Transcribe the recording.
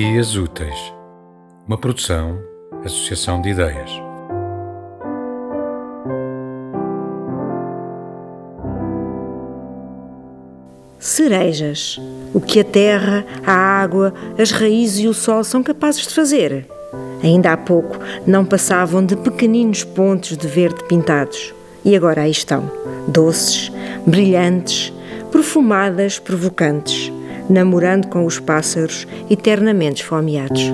Dias Úteis, uma produção, Associação de Ideias. Cerejas, o que a terra, a água, as raízes e o sol são capazes de fazer. Ainda há pouco não passavam de pequeninos pontos de verde pintados. E agora aí estão, doces, brilhantes, perfumadas, provocantes, namorando com os pássaros eternamente esfomeados.